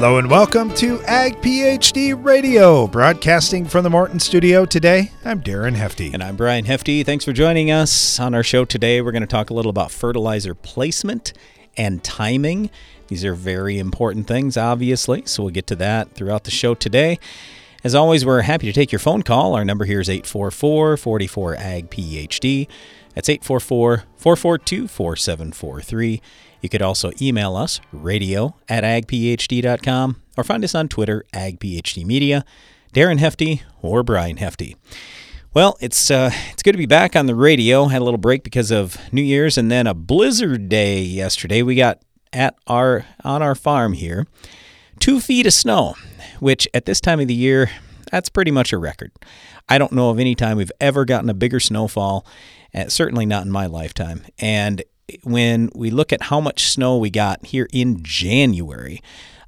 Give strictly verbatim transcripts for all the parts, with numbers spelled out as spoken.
Hello and welcome to Ag PhD Radio, broadcasting from the Morton studio today. I'm Darren Hefty. And I'm Brian Hefty. Thanks for joining us on our show today. We're going to talk a little about fertilizer placement and timing. These are very important things, obviously, so we'll get to that throughout the show today. As always, we're happy to take your phone call. Our number here is eight four four, four four, A G P H D. That's eight four four, four four two, four seven four three. You could also email us, radio at agphd dot com, or find us on Twitter, agphdmedia, Darren Hefty, or Brian Hefty. Well, it's uh, it's good to be back on the radio. Had a little break because of New Year's and then a blizzard day yesterday. We got at our on our farm here two feet of snow, which at this time of the year, that's pretty much a record. I don't know of any time we've ever gotten a bigger snowfall, certainly not in my lifetime. And when we look at how much snow we got here in January,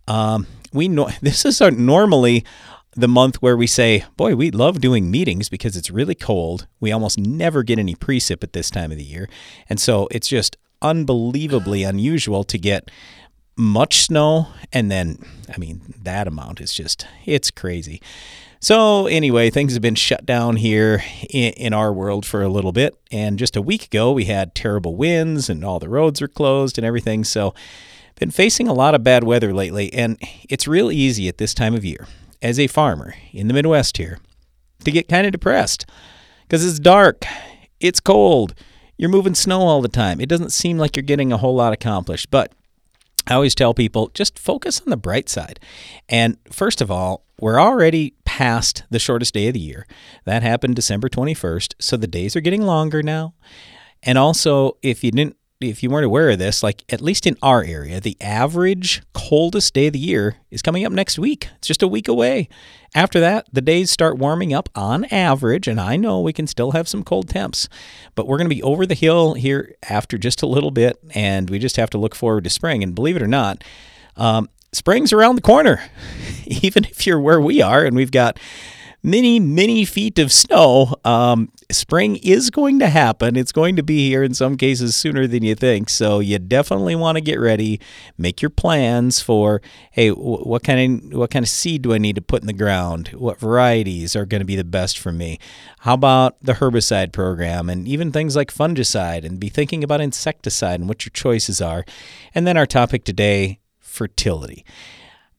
um, we know this is our, normally the month where we say, boy, we love doing meetings because it's really cold. We almost never get any precip at this time of the year. And so it's just unbelievably unusual to get much snow. And then, I mean, that amount is just, it's crazy. So anyway, things have been shut down here in, in our world for a little bit. And just a week ago, we had terrible winds and all the roads were closed and everything. So been facing a lot of bad weather lately. And it's real easy at this time of year as a farmer in the Midwest here to get kind of depressed because it's dark, it's cold, you're moving snow all the time. It doesn't seem like you're getting a whole lot accomplished. But I always tell people, just focus on the bright side. And first of all, we're already past the shortest day of the year. That happened December twenty-first, so the days are getting longer now. And also, if you didn't, if you weren't aware of this, like at least in our area, the average coldest day of the year is coming up next week. It's just a week away. After that, the days start warming up on average, and I know we can still have some cold temps, but we're going to be over the hill here after just a little bit, and we just have to look forward to spring. And believe it or not, um, spring's around the corner, even if you're where we are and we've got many, many feet of snow. Um, spring is going to happen. It's going to be here in some cases sooner than you think. So you definitely want to get ready, make your plans for, hey, what kind of what kind of seed do I need to put in the ground? What varieties are going to be the best for me? How about the herbicide program and even things like fungicide, and be thinking about insecticide and what your choices are. And then our topic today, fertility.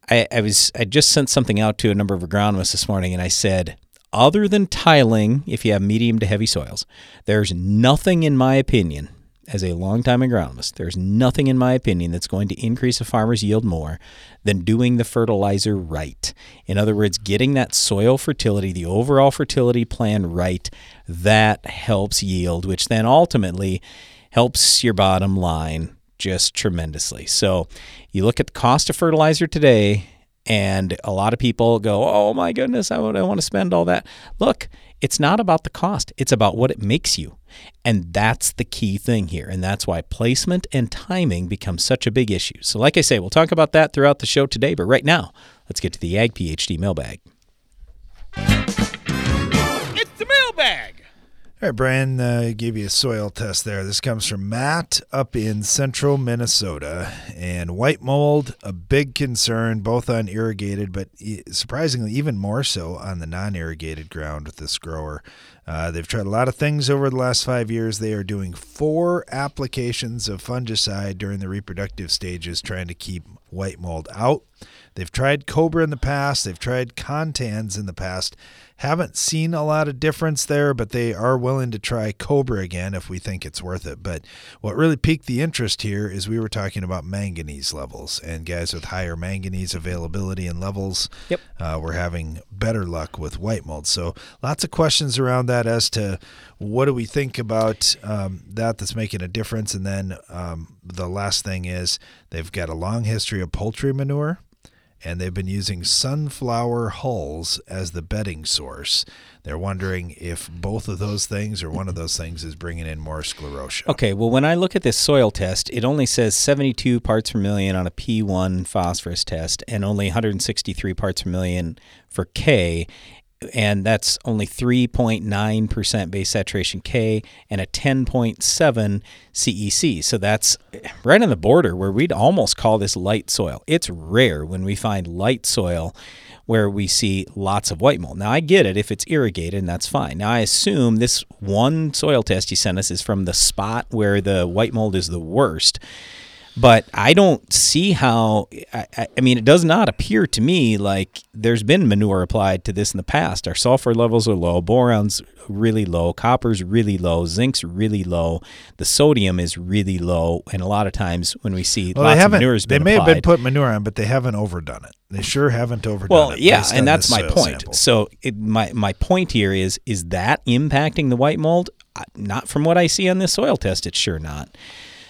I, I was I just sent something out to a number of agronomists this morning, and I said, other than tiling, if you have medium to heavy soils, there's nothing in my opinion, as a longtime agronomist, there's nothing in my opinion that's going to increase a farmer's yield more than doing the fertilizer right. In other words, getting that soil fertility, the overall fertility plan right, that helps yield, which then ultimately helps your bottom line just tremendously. So you look at the cost of fertilizer today, and a lot of people go, oh my goodness, I would, I want to spend all that. Look, it's not about the cost. It's about what it makes you. And that's the key thing here. And that's why placement and timing become such a big issue. So like I say, we'll talk about that throughout the show today. But right now, let's get to the Ag PhD mailbag. It's the mailbag. All right, Brian, I uh, gave you a soil test there. This comes from Matt up in central Minnesota. And white mold, a big concern, both on irrigated, but surprisingly even more so on the non-irrigated ground with this grower. Uh, they've tried a lot of things over the last five years. They are doing four applications of fungicide during the reproductive stages, trying to keep white mold out. They've tried Cobra in the past. They've tried Contans in the past. Haven't seen a lot of difference there, but they are willing to try Cobra again if we think it's worth it. But what really piqued the interest here is we were talking about manganese levels, and guys with higher manganese availability and levels, yep, uh, were having better luck with white mold. So lots of questions around that as to what do we think about um, that that's making a difference. And then um, the last thing is they've got a long history of poultry manure, and they've been using sunflower hulls as the bedding source. They're wondering if both of those things or one of those things is bringing in more sclerotia. Okay, well, when I look at this soil test, it only says seventy-two parts per million on a P one phosphorus test and only one hundred sixty-three parts per million for K and that's only three point nine percent base saturation K and a ten point seven C E C. So that's right on the border where we'd almost call this light soil. It's rare when we find light soil where we see lots of white mold. Now, I get it if it's irrigated, and that's fine. Now, I assume this one soil test you sent us is from the spot where the white mold is the worst. But I don't see how, I, I mean, it does not appear to me like there's been manure applied to this in the past. Our sulfur levels are low, boron's really low, copper's really low, zinc's really low, the sodium is really low, and a lot of times when we see well, lots of manure's been applied. They may applied, have been put manure on, but they haven't overdone it. They sure haven't overdone well, it. Well, yeah, and that's my point. Sample. So it, my, my point here is, is that impacting the white mold? Not from what I see on this soil test, it's sure not.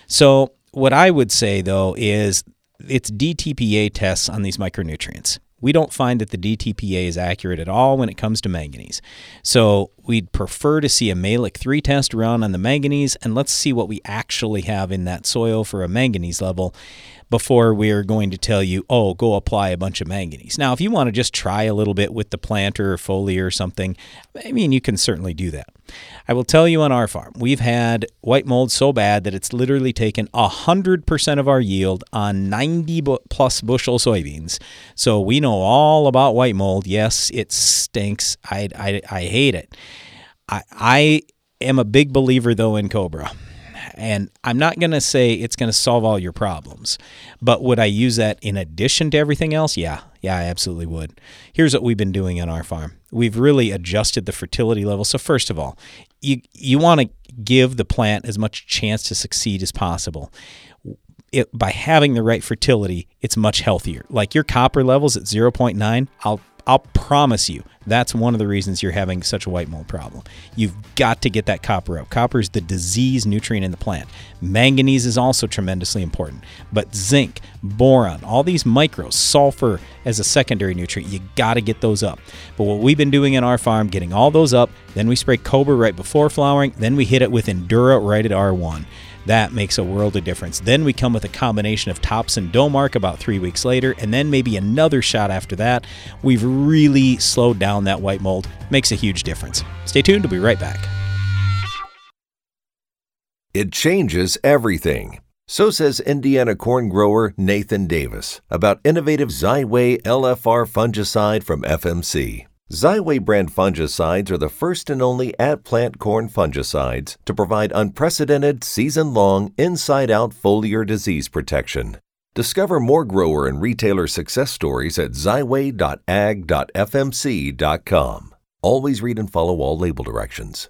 So what I would say, though, is it's D T P A tests on these micronutrients. We don't find that the D T P A is accurate at all when it comes to manganese. So we'd prefer to see a Mehlich three test run on the manganese, and let's see what we actually have in that soil for a manganese level before we're going to tell you, oh, go apply a bunch of manganese. Now, if you want to just try a little bit with the planter or foliar or something, I mean, you can certainly do that. I will tell you on our farm, we've had white mold so bad that it's literally taken one hundred percent of our yield on ninety plus bushel soybeans. So we know all about white mold. Yes, it stinks. I, I, I hate it. I, I am a big believer, though, in Cobra. And I'm not going to say it's going to solve all your problems, but would I use that in addition to everything else? Yeah, yeah, I absolutely would. Here's what we've been doing on our farm. We've really adjusted the fertility level. So first of all, you you want to give the plant as much chance to succeed as possible. It, by having the right fertility, it's much healthier. Like your copper levels at zero point nine, I'll I'll promise you that's one of the reasons you're having such a white mold problem. You've got to get that copper out. Copper is the disease nutrient in the plant. Manganese is also tremendously important. But zinc, boron, all these micros, sulfur as a secondary nutrient, you got to get those up. But what we've been doing in our farm, getting all those up, then we spray Cobra right before flowering, then we hit it with Endura right at R one. That makes a world of difference. Then we come with a combination of Tops and Domark about three weeks later, and then maybe another shot after that. We've really slowed down that white mold. Makes a huge difference. Stay tuned. We'll be right back. It changes everything. So says Indiana corn grower Nathan Davis about innovative Xyway L F R fungicide from F M C. Xyway brand fungicides are the first and only at-plant corn fungicides to provide unprecedented, season-long, inside-out foliar disease protection. Discover more grower and retailer success stories at xyway dot ag dot f m c dot com. Always read and follow all label directions.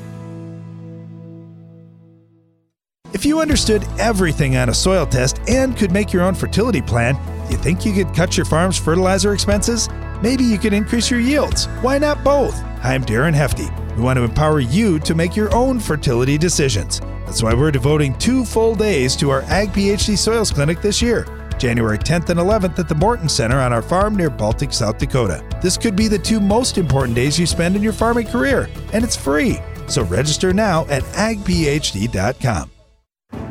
If you understood everything on a soil test and could make your own fertility plan, do you think you could cut your farm's fertilizer expenses? Maybe you could increase your yields. Why not both? Hi, I'm Darren Hefty. We want to empower you to make your own fertility decisions. That's why we're devoting two full days to our Ag PhD Soils Clinic this year, January tenth and eleventh at the Morton Center on our farm near Baltic, South Dakota. This could be the two most important days you spend in your farming career, and it's free. So register now at ag p h d dot com.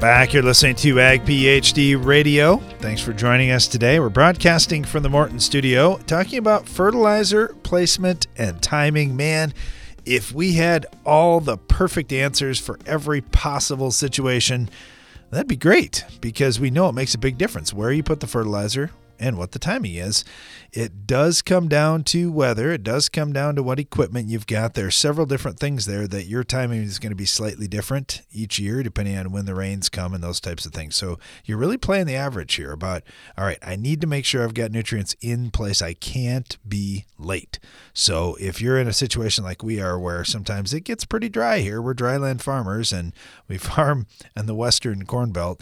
Back. You're listening to Ag PhD Radio. Thanks for joining us today. We're broadcasting from the Morton studio, talking about fertilizer placement and timing. Man, if we had all the perfect answers for every possible situation, That'd be great because we know it makes a big difference where you put the fertilizer and what the timing is. It does come down to weather. It does come down to what equipment you've got. There are several different things there that your timing is going to be slightly different each year depending on when the rains come and those types of things. So you're really playing the average here about, all right, I need to make sure I've got nutrients in place. I can't be late. So if you're in a situation like we are where sometimes it gets pretty dry here, we're dryland farmers and we farm in the western corn belt,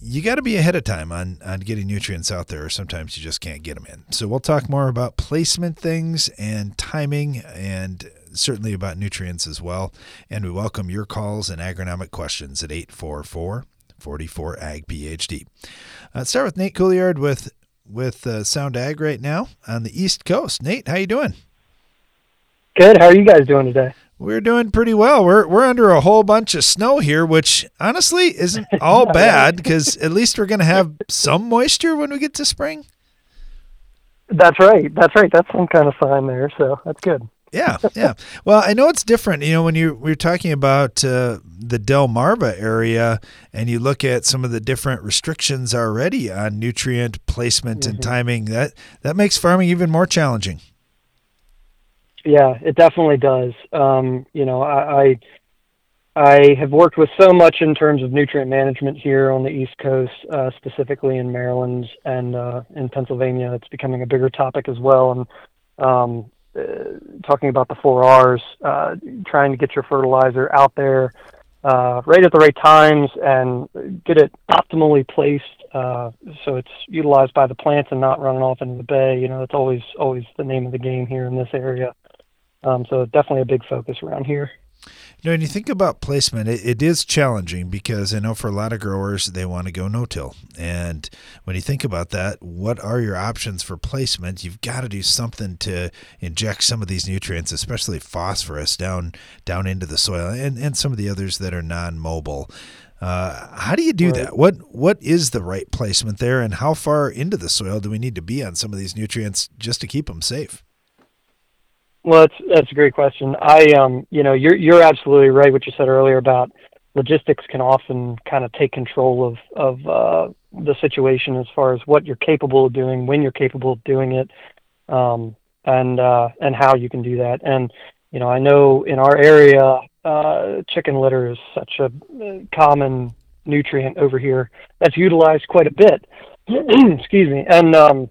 you got to be ahead of time on, on getting nutrients out there, or sometimes you just can't get them in. So we'll talk more about placement things and timing and certainly about nutrients as well. And we welcome your calls and agronomic questions at eight four four, four four, A G P H D. Let's start with Nate Couillard with, with uh, Sound Ag right now on the East Coast. Nate, how you doing? Good. How are you guys doing today? We're doing pretty well. We're we're under a whole bunch of snow here, which honestly isn't all bad because at least we're going to have some moisture when we get to spring. That's right. That's right. That's some kind of sign there, so that's good. Yeah, yeah. Well, I know it's different. You know, when you we're talking about uh, the Delmarva area and you look at some of the different restrictions already on nutrient placement mm-hmm. and timing, that, that makes farming even more challenging. Yeah, it definitely does. Um, you know, I, I I have worked with so much in terms of nutrient management here on the East Coast, uh, specifically in Maryland and uh, in Pennsylvania. It's becoming a bigger topic as well. And um, uh, talking about the four R's, uh, trying to get your fertilizer out there uh, right at the right times and get it optimally placed uh, so it's utilized by the plants and not running off into the bay. You know, that's always always the name of the game here in this area. Um, so definitely a big focus around here. You know, when you think about placement, it, it is challenging because I know for a lot of growers, they want to go no-till. And when you think about that, what are your options for placement? You've got to do something to inject some of these nutrients, especially phosphorus, down down into the soil and, and some of the others that are non-mobile. Uh, how do you do that? What What is the right placement there, and how far into the soil do we need to be on some of these nutrients just to keep them safe? Well, that's, that's a great question. I, um, you know, you're, you're absolutely right. What you said earlier about logistics can often kind of take control of, of, uh, the situation as far as what you're capable of doing, when you're capable of doing it, um, and, uh, and how you can do that. And, you know, I know in our area, uh, chicken litter is such a common nutrient over here that's utilized quite a bit. Excuse me. And, um,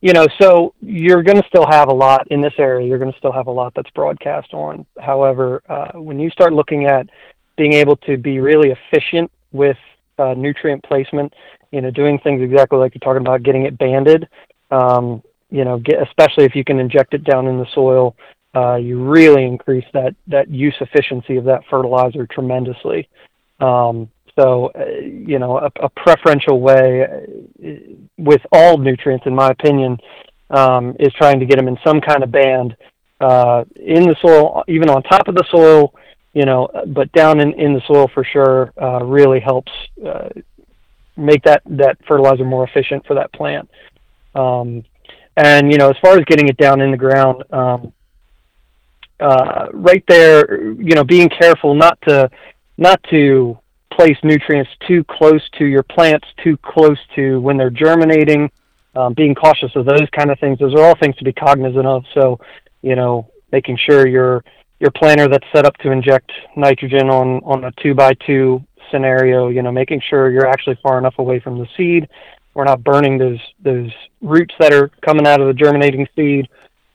You know, so you're going to still have a lot in this area. You're going to still have a lot that's broadcast on. However, uh, when you start looking at being able to be really efficient with uh, nutrient placement, you know, doing things exactly like you're talking about, getting it banded, um, you know, get, especially if you can inject it down in the soil, uh, you really increase that, that use efficiency of that fertilizer tremendously. Um, So, uh, you know, a, a preferential way uh, with all nutrients, in my opinion, um, is trying to get them in some kind of band uh, in the soil, even on top of the soil, you know, but down in, in the soil for sure uh, really helps uh, make that, that fertilizer more efficient for that plant. Um, and, you know, as far as getting it down in the ground, um, uh, right there, you know, being careful not to, not to, place nutrients too close to your plants, too close to when they're germinating, um, being cautious of those kind of things. Those are all things to be cognizant of. So, you know, making sure your your planter that's set up to inject nitrogen on, on a two-by-two scenario, you know, making sure you're actually far enough away from the seed. We're not burning those those roots that are coming out of the germinating seed.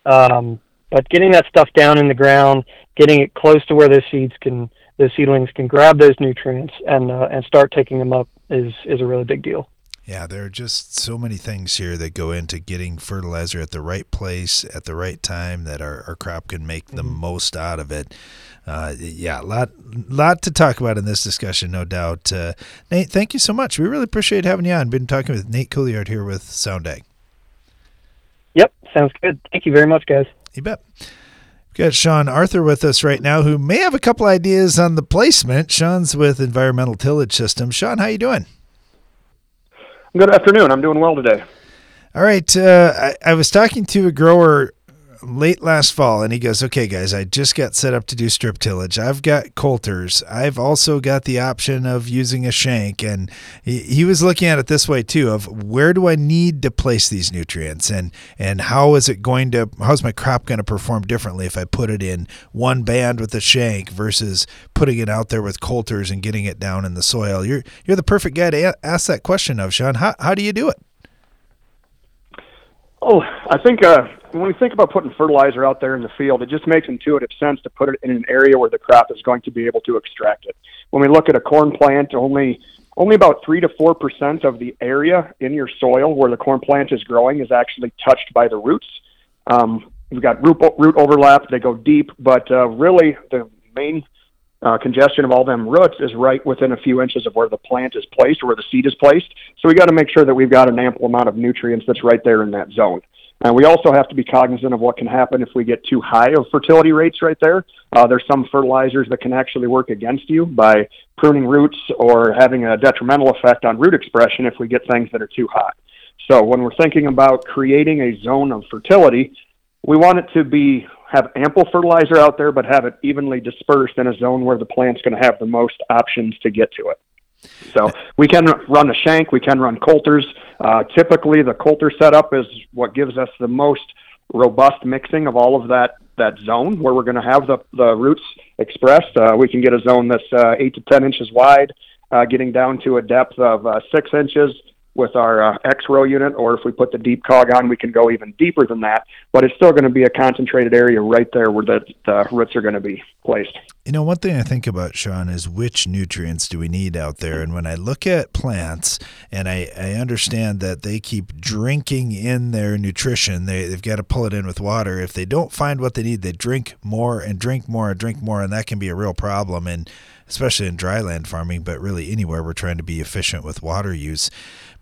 Um, but getting that stuff down in the ground, getting it close to where those seeds can those seedlings can grab those nutrients and uh, and start taking them up is, is a really big deal. Yeah, there are just so many things here that go into getting fertilizer at the right place at the right time that our, our crop can make mm-hmm. the most out of it. Uh, yeah, a lot, lot to talk about in this discussion, no doubt. Uh, Nate, thank you so much. We really appreciate having you on. Been talking with Nate Couillard here with Sound Ag. Yep, sounds good. Thank you very much, guys. You bet. We've got Sean Arthur with us right now, who may have a couple ideas on the placement. Sean's with Environmental Tillage Systems. Sean, how you doing? Good afternoon. I'm doing well today. All right. Uh, I, I was talking to a grower late last fall, and he goes, okay, guys, I just got set up to do strip tillage. I've got coulters. I've also got the option of using a shank. And he, he was looking at it this way, too, of where do I need to place these nutrients, and and how is it going to, how's my crop going to perform differently if I put it in one band with a shank versus putting it out there with coulters and getting it down in the soil? You're, you're the perfect guy to a- ask that question of, Sean. How, how do you do it? Oh, I think uh, when we think about putting fertilizer out there in the field, it just makes intuitive sense to put it in an area where the crop is going to be able to extract it. When we look at a corn plant, only only about three to four percent of the area in your soil where the corn plant is growing is actually touched by the roots. Um, we've got root, root overlap, they go deep, but uh, really the main uh, congestion of all them roots is right within a few inches of where the plant is placed or where the seed is placed. So we got to make sure that we've got an ample amount of nutrients that's right there in that zone. And we also have to be cognizant of what can happen if we get too high of fertility rates right there. Uh, there's some fertilizers that can actually work against you by pruning roots or having a detrimental effect on root expression if we get things that are too high. So when we're thinking about creating a zone of fertility, we want it to be have ample fertilizer out there, but have it evenly dispersed in a zone where the plant's going to have the most options to get to it. So we can run a shank, we can run coulters. Uh, typically the coulter setup is what gives us the most robust mixing of all of that, that zone where we're going to have the, the roots expressed. Uh, we can get a zone that's uh, eight to ten inches wide, uh, getting down to a depth of uh, six inches with our uh, X-row unit, or if we put the deep cog on, we can go even deeper than that, but it's still going to be a concentrated area right there where the, the roots are going to be placed. You know, one thing I think about, Sean, is which nutrients do we need out there? And when I look at plants, and I, I understand that they keep drinking in their nutrition, they, they've got to pull it in with water. If they don't find what they need, they drink more and drink more and drink more, and that can be a real problem, and especially in dryland farming, but really anywhere we're trying to be efficient with water use.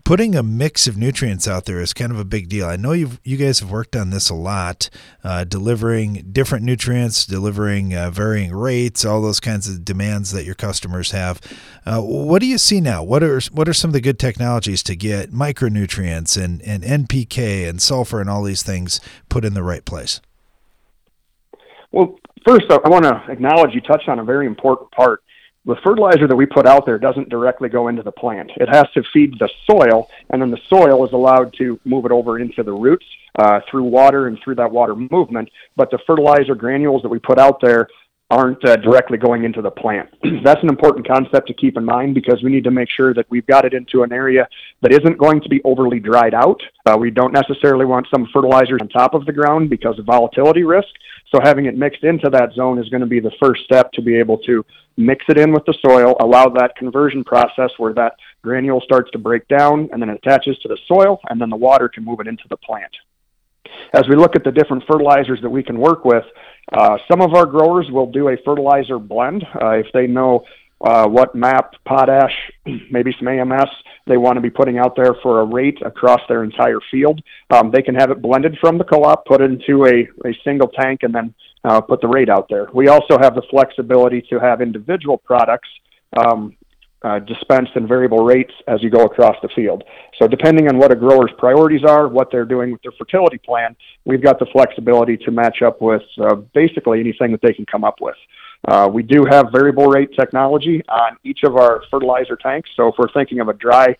Putting a mix of nutrients out there is kind of a big deal. I know you've, you guys have worked on this a lot, uh, delivering different nutrients, delivering uh, varying rates, all those kinds of demands that your customers have. Uh, what do you see now? What are what are some of the good technologies to get micronutrients and, and N P K and sulfur and all these things put in the right place? Well, first, I want to acknowledge you touched on a very important part. The fertilizer that we put out there doesn't directly go into the plant. It has to feed the soil, and then the soil is allowed to move it over into the roots uh, through water and through that water movement. But the fertilizer granules that we put out there aren't uh, directly going into the plant. That's an important concept to keep in mind, because we need to make sure that we've got it into an area that isn't going to be overly dried out. Uh, we don't necessarily want some fertilizers on top of the ground because of volatility risk. So having it mixed into that zone is going to be the first step to be able to mix it in with the soil, allow that conversion process where that granule starts to break down and then it attaches to the soil, and then the water can move it into the plant. As we look at the different fertilizers that we can work with, uh, some of our growers will do a fertilizer blend. Uh, if they know uh, what M A P, potash, maybe some A M S they want to be putting out there for a rate across their entire field, um, they can have it blended from the co-op, put into a, a single tank, and then Uh, put the rate out there. We also have the flexibility to have individual products um, uh, dispensed in variable rates as you go across the field. So depending on what a grower's priorities are, what they're doing with their fertility plan, we've got the flexibility to match up with uh, basically anything that they can come up with. Uh, we do have variable rate technology on each of our fertilizer tanks. So if we're thinking of a dry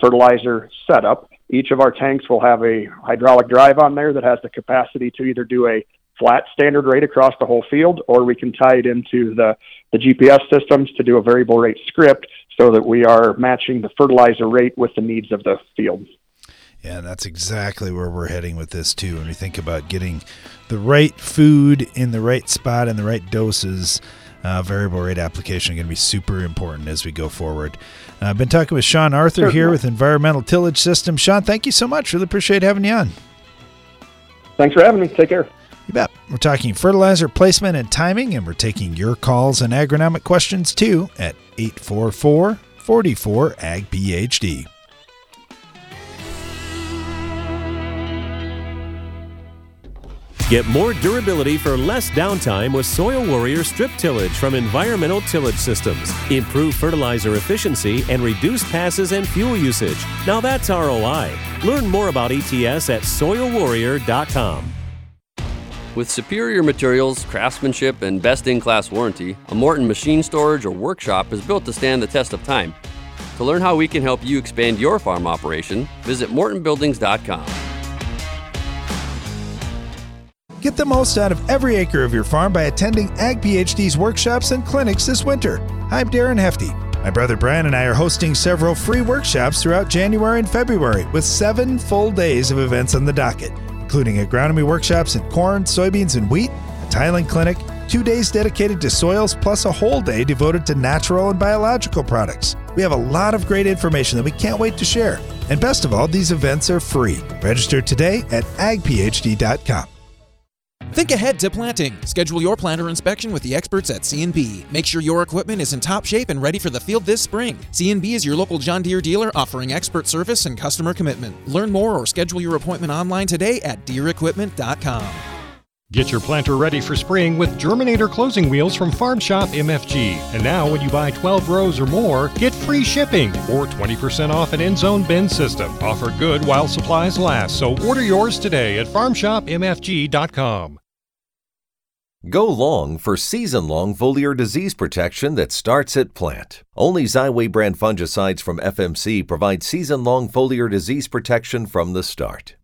fertilizer setup, each of our tanks will have a hydraulic drive on there that has the capacity to either do a flat standard rate across the whole field, or we can tie it into the, the G P S systems to do a variable rate script so that we are matching the fertilizer rate with the needs of the field. Yeah, and that's exactly where we're heading with this too. When we think about getting the right food in the right spot and the right doses, Uh, variable rate application is going to be super important as we go forward. Uh, I've been talking with Sean Arthur sure, here no. with Environmental Tillage Systems. Sean, thank you so much. Really appreciate having you on. Thanks for having me. Take care. You bet. We're talking fertilizer placement and timing, and we're taking your calls and agronomic questions too at eight four four, four four, A G P H D. Get more durability for less downtime with Soil Warrior Strip Tillage from Environmental Tillage Systems. Improve fertilizer efficiency and reduce passes and fuel usage. Now that's R O I. Learn more about E T S at soil warrior dot com. With superior materials, craftsmanship, and best-in-class warranty, a Morton machine storage or workshop is built to stand the test of time. To learn how we can help you expand your farm operation, visit morton buildings dot com. Get the most out of every acre of your farm by attending Ag PhD's workshops and clinics this winter. I'm Darren Hefty. My brother Brian and I are hosting several free workshops throughout January and February with seven full days of events on the docket, including agronomy workshops in corn, soybeans, and wheat, a tiling clinic, two days dedicated to soils, plus a whole day devoted to natural and biological products. We have a lot of great information that we can't wait to share. And best of all, these events are free. Register today at ag p h d dot com. Think ahead to planting. Schedule your planter inspection with the experts at C and B. Make sure your equipment is in top shape and ready for the field this spring. C and B is your local John Deere dealer offering expert service and customer commitment. Learn more or schedule your appointment online today at deere equipment dot com. Get your planter ready for spring with Germinator closing wheels from Farm Shop M F G. And now when you buy twelve rows or more, get free shipping or twenty percent off an end zone bin system. Offer good while supplies last, so order yours today at farm shop m f g dot com. Go long for season-long foliar disease protection that starts at plant. Only Xyway brand fungicides from F M C provide season-long foliar disease protection from the start.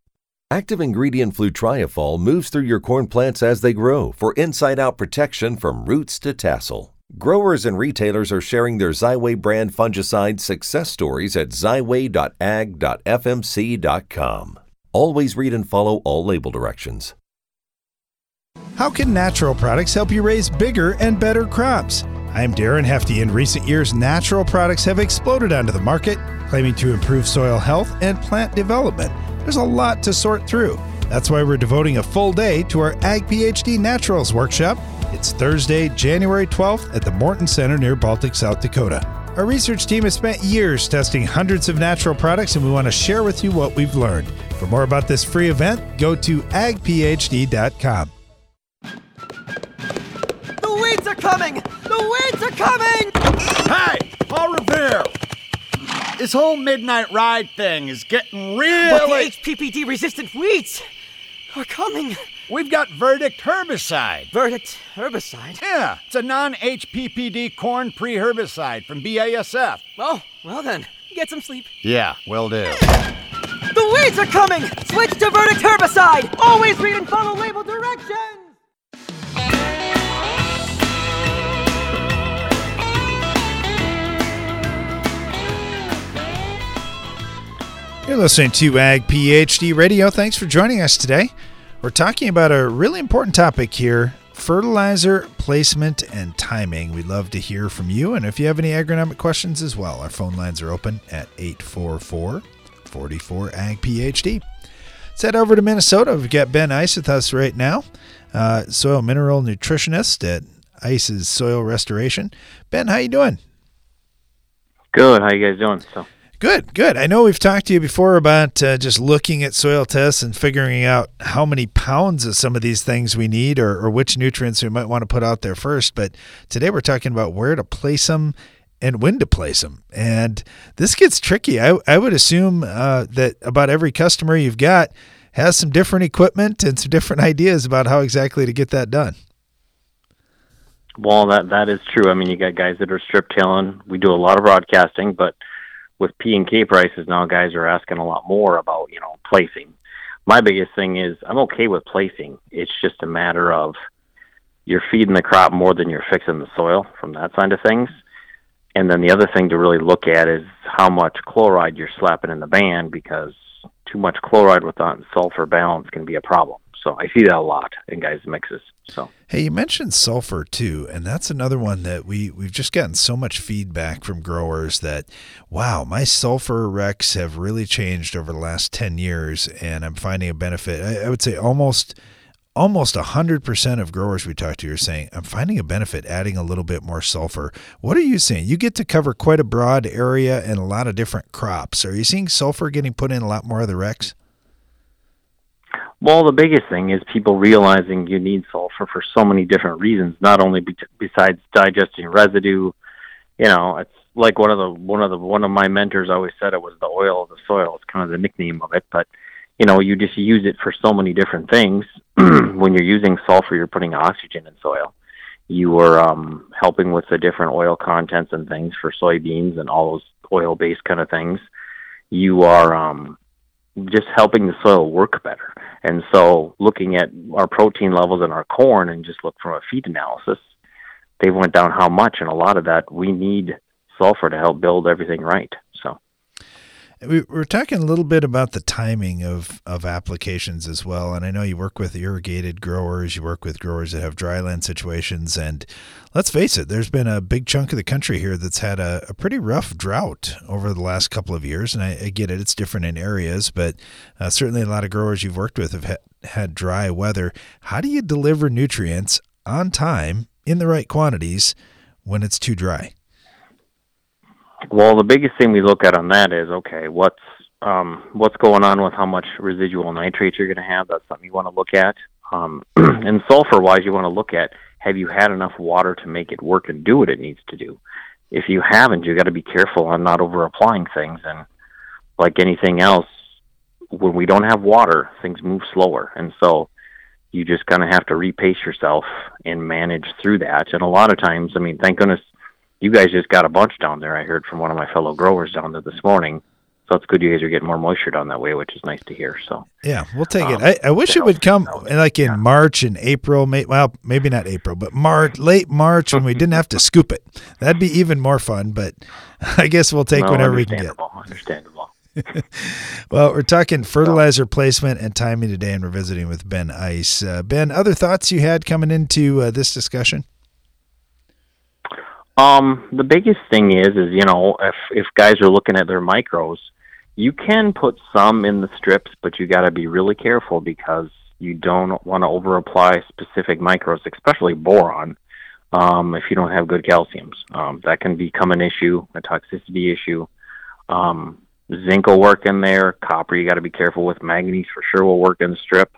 Active ingredient flutriafol moves through your corn plants as they grow for inside-out protection from roots to tassel. Growers and retailers are sharing their Xyway brand fungicide success stories at xyway dot ag dot f m c dot com. Always read and follow all label directions. How can natural products help you raise bigger and better crops? I'm Darren Hefty. In recent years, natural products have exploded onto the market, claiming to improve soil health and plant development. There's a lot to sort through. That's why we're devoting a full day to our Ag PhD Naturals Workshop. It's Thursday, January twelfth at the Morton Center near Baltic, South Dakota. Our research team has spent years testing hundreds of natural products, and we want to share with you what we've learned. For more about this free event, go to ag p h d dot com. The weeds are coming! The weeds are coming! Hey! Paul Revere! This whole midnight ride thing is getting really... But the H P P D-resistant weeds are coming. We've got Verdict herbicide. Verdict herbicide? Yeah, it's a non-H P P D corn pre-herbicide from B A S F. Oh, well then, get some sleep. Yeah, will do. The weeds are coming! Switch to Verdict herbicide! Always read and follow label directions! You're listening to Ag PhD Radio. Thanks for joining us today. We're talking about a really important topic here, fertilizer placement and timing. We'd love to hear from you. And if you have any agronomic questions as well, our phone lines are open at eight four four, four four, A G P H D. Let's head over to Minnesota. We've got Ben Ice with us right now, uh, soil mineral nutritionist at Ice's Soil Restoration. Ben, how you doing? Good. How you guys doing? So. Good, good. I know we've talked to you before about uh, just looking at soil tests and figuring out how many pounds of some of these things we need or, or which nutrients we might want to put out there first. But today we're talking about where to place them and when to place them. And this gets tricky. I, I would assume uh, that about every customer you've got has some different equipment and some different ideas about how exactly to get that done. Well, that that is true. I mean, you got guys that are strip tilling. We do a lot of broadcasting, but with P and K prices now, guys are asking a lot more about, you know, placing. My biggest thing is I'm okay with placing. It's just a matter of you're feeding the crop more than you're fixing the soil from that side of things. And then the other thing to really look at is how much chloride you're slapping in the band, because too much chloride without sulfur balance can be a problem. So I see that a lot in guys' mixes. So hey, you mentioned sulfur too, and that's another one that we, we've just gotten so much feedback from growers that, wow, my sulfur recs have really changed over the last ten years, and I'm finding a benefit. I, I would say almost almost one hundred percent of growers we talk to are saying, I'm finding a benefit adding a little bit more sulfur. What are you seeing? You get to cover quite a broad area and a lot of different crops. Are you seeing sulfur getting put in a lot more of the recs? Well, the biggest thing is people realizing you need sulfur for so many different reasons, not only be- besides digesting residue. You know, it's like one of the one of the one of my mentors always said, it was the oil of the soil. It's kind of the nickname of it, but you know, you just use it for so many different things when you're using sulfur, you're putting oxygen in soil. You are um, helping with the different oil contents and things for soybeans and all those oil-based kind of things. You are um, just helping the soil work better. And so looking at our protein levels in our corn and just look from a feed analysis, they went down how much, and a lot of that, we need sulfur to help build everything right. So we were talking a little bit about the timing of, of applications as well. And I know you work with irrigated growers, you work with growers that have dryland situations. And let's face it, there's been a big chunk of the country here that's had a, a pretty rough drought over the last couple of years. And I, I get it, it's different in areas, but uh, certainly a lot of growers you've worked with have ha- had dry weather. How do you deliver nutrients on time in the right quantities when it's too dry? Well, the biggest thing we look at on that is, okay, what's um, what's going on with how much residual nitrates you're going to have? That's something you want to look at. Um, and sulfur-wise, you want to look at, have you had enough water to make it work and do what it needs to do? If you haven't, you got to be careful on not over-applying things. And like anything else, when we don't have water, things move slower. And so you just kind of have to repace yourself and manage through that. And a lot of times, I mean, thank goodness, you guys just got a bunch down there. I heard from one of my fellow growers down there this morning. So it's good you guys are getting more moisture down that way, which is nice to hear. So yeah, we'll take um, it. I, I wish it would come like in yeah. March and April. May, well, maybe not April, but March, late March when we didn't have to scoop it. That'd be even more fun, but I guess we'll take no, whatever we can get. Understandable. Well, we're talking fertilizer placement and timing today, and we're visiting with Ben Ice. Uh, Ben, other thoughts you had coming into uh, this discussion? Um, the biggest thing is, is, you know, if, if guys are looking at their micros, you can put some in the strips, but you got to be really careful because you don't want to over apply specific micros, especially boron. Um, if you don't have good calciums, um, that can become an issue, a toxicity issue. Um, zinc will work in there. Copper, you got to be careful with. Manganese for sure will work in the strip.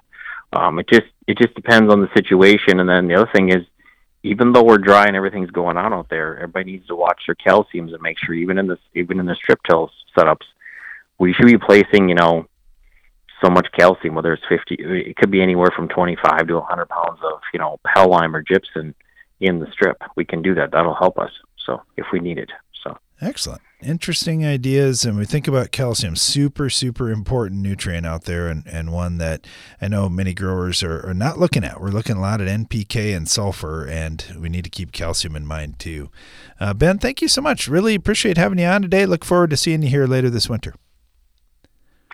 Um, it just, it just depends on the situation. And then the other thing is, even though we're dry and everything's going on out there, everybody needs to watch their calciums and make sure even in the even in the strip till setups, we should be placing, you know, so much calcium, whether it's fifty, it could be anywhere from twenty-five to one hundred pounds of, you know, pearl lime or gypsum in the strip. We can do that. That'll help us. So if we need it. So excellent. Interesting ideas. And we think about calcium, super, super important nutrient out there, and, and one that I know many growers are, are not looking at. We're looking a lot at N P K and sulfur, and we need to keep calcium in mind too. Uh, Ben, thank you so much. Really appreciate having you on today. Look forward to seeing you here later this winter.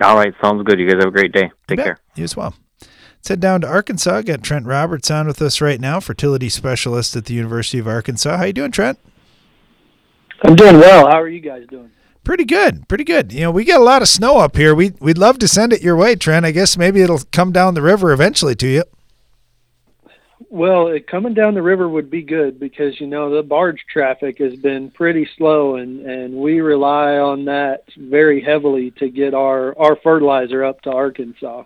All right. Sounds good. You guys have a great day. Take care. You as well. Let's head down to Arkansas. Got Trent Roberts on with us right now, fertility specialist at the University of Arkansas. How you doing, Trent? I'm doing well. How are you guys doing? Pretty good. Pretty good. You know, we get a lot of snow up here. We, we'd love to send it your way, Trent. I guess maybe it'll come down the river eventually to you. Well, it, coming down the river would be good because, you know, the barge traffic has been pretty slow, and, and we rely on that very heavily to get our, our fertilizer up to Arkansas.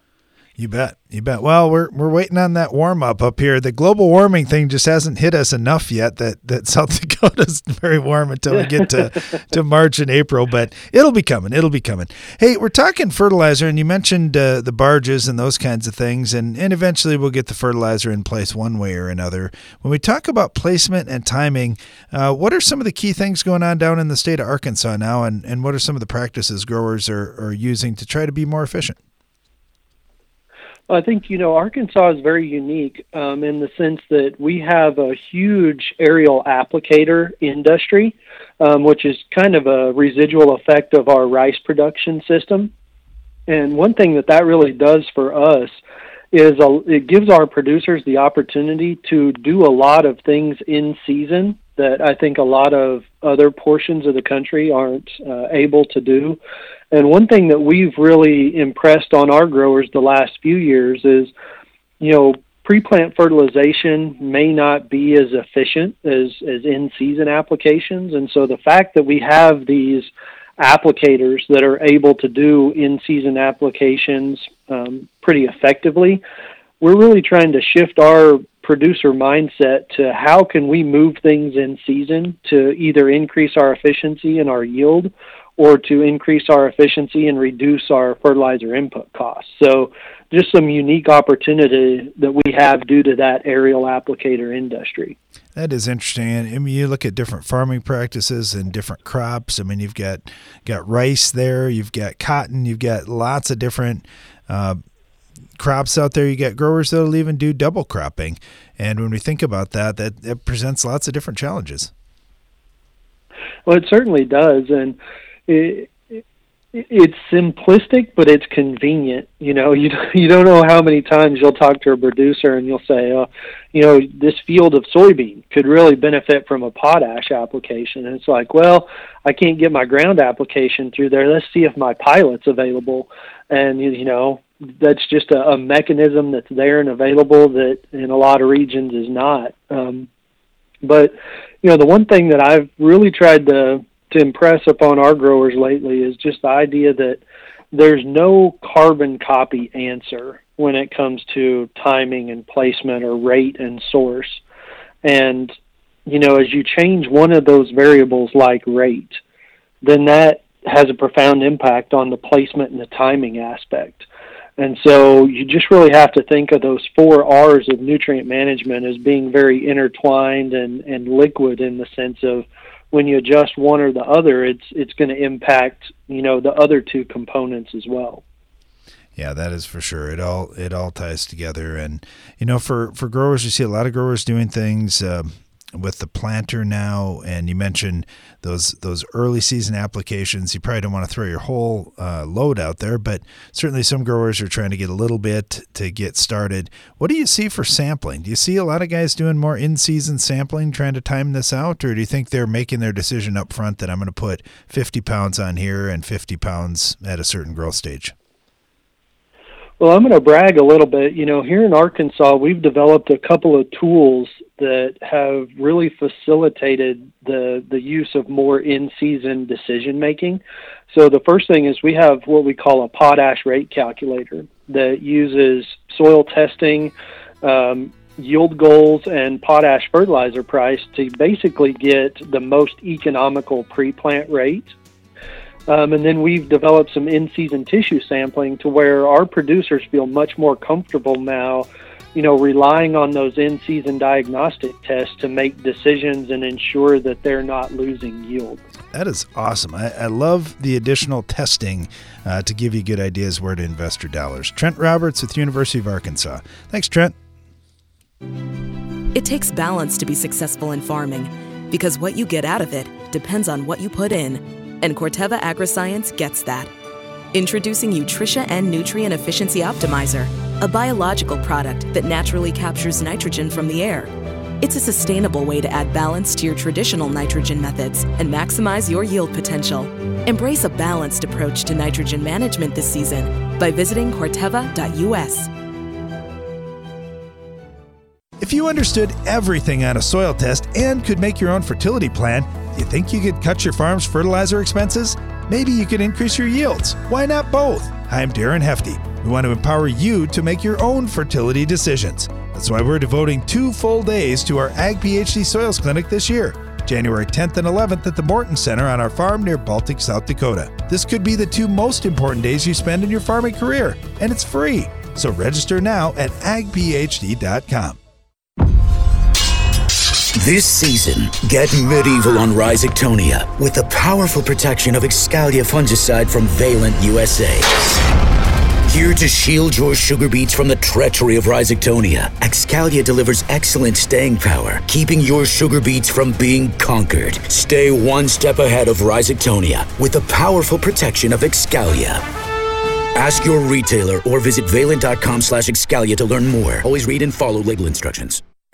You bet. You bet. Well, we're we're waiting on that warm-up up here. The global warming thing just hasn't hit us enough yet that, that South Dakota's very warm until we get to, to March and April, but it'll be coming. It'll be coming. Hey, we're talking fertilizer, and you mentioned uh, the barges and those kinds of things, and, and eventually we'll get the fertilizer in place one way or another. When we talk about placement and timing, uh, what are some of the key things going on down in the state of Arkansas now, and, and what are some of the practices growers are, are using to try to be more efficient? I think, you know, Arkansas is very unique um, in the sense that we have a huge aerial applicator industry, um, which is kind of a residual effect of our rice production system. And one thing that that really does for us is a, it gives our producers the opportunity to do a lot of things in season that I think a lot of other portions of the country aren't uh, able to do. And one thing that we've really impressed on our growers the last few years is, you know, pre-plant fertilization may not be as efficient as, as in-season applications. And so the fact that we have these applicators that are able to do in-season applications um, pretty effectively, we're really trying to shift our producer mindset to how can we move things in season to either increase our efficiency and our yield or to increase our efficiency and reduce our fertilizer input costs. So just some unique opportunity that we have due to that aerial applicator industry. That is interesting. And I mean, you look at different farming practices and different crops. I mean, you've got got rice there, you've got cotton, you've got lots of different uh, crops out there. You got growers that'll even do double cropping. And when we think about that, that, that presents lots of different challenges. Well, it certainly does, and it, it, it's simplistic, but it's convenient. You know, you you don't know how many times you'll talk to a producer and you'll say, oh, you know, this field of soybean could really benefit from a potash application. And it's like, well, I can't get my ground application through there. Let's see if my pilot's available. And, you know, that's just a, a mechanism that's there and available that in a lot of regions is not. Um, but you know, the one thing that I've really tried to, to impress upon our growers lately is just the idea that there's no carbon copy answer when it comes to timing and placement or rate and source. And, you know, as you change one of those variables like rate, then that has a profound impact on the placement and the timing aspect. And so you just really have to think of those four R's of nutrient management as being very intertwined and, and liquid, in the sense of when you adjust one or the other, it's it's going to impact, you know, the other two components as well. Yeah, that is for sure. It all it all ties together. And, you know, for, for growers, you see a lot of growers doing things uh, with the planter now. And you mentioned those those early season applications. You probably don't want to throw your whole uh, load out there, but certainly some growers are trying to get a little bit to get started. What do you see for sampling? Do you see a lot of guys doing more in-season sampling, trying to time this out, or do you think they're making their decision up front that I'm going to put fifty pounds on here and fifty pounds at a certain growth stage? Well, I'm going to brag a little bit. You know, here in Arkansas, we've developed a couple of tools that have really facilitated the the use of more in-season decision-making. So the first thing is we have what we call a potash rate calculator that uses soil testing, um, yield goals, and potash fertilizer price to basically get the most economical pre-plant rate. Um, and then we've developed some in-season tissue sampling to where our producers feel much more comfortable now, you know, relying on those in-season diagnostic tests to make decisions and ensure that they're not losing yield. That is awesome. I, I love the additional testing uh, to give you good ideas where to invest your dollars. Trent Roberts with University of Arkansas. Thanks, Trent. It takes balance to be successful in farming, because what you get out of it depends on what you put in. And Corteva AgriScience gets that. Introducing Utrisha N Nutrient Efficiency Optimizer, a biological product that naturally captures nitrogen from the air. It's a sustainable way to add balance to your traditional nitrogen methods and maximize your yield potential. Embrace a balanced approach to nitrogen management this season by visiting corteva dot u s. If you understood everything on a soil test and could make your own fertility plan, you think you could cut your farm's fertilizer expenses? Maybe you could increase your yields. Why not both? Hi, I'm Darren Hefty. We want to empower you to make your own fertility decisions. That's why we're devoting two full days to our Ag PhD Soils Clinic this year, January tenth and eleventh at the Morton Center on our farm near Baltic, South Dakota. This could be the two most important days you spend in your farming career, and it's free. So register now at ag p h d dot com. This season, get medieval on Rhizoctonia with the powerful protection of Excalia fungicide from Valent U S A. Here to shield your sugar beets from the treachery of Rhizoctonia, Excalia delivers excellent staying power, keeping your sugar beets from being conquered. Stay one step ahead of Rhizoctonia with the powerful protection of Excalia. Ask your retailer or visit valent dot com slash Excalia to learn more. Always read and follow label instructions.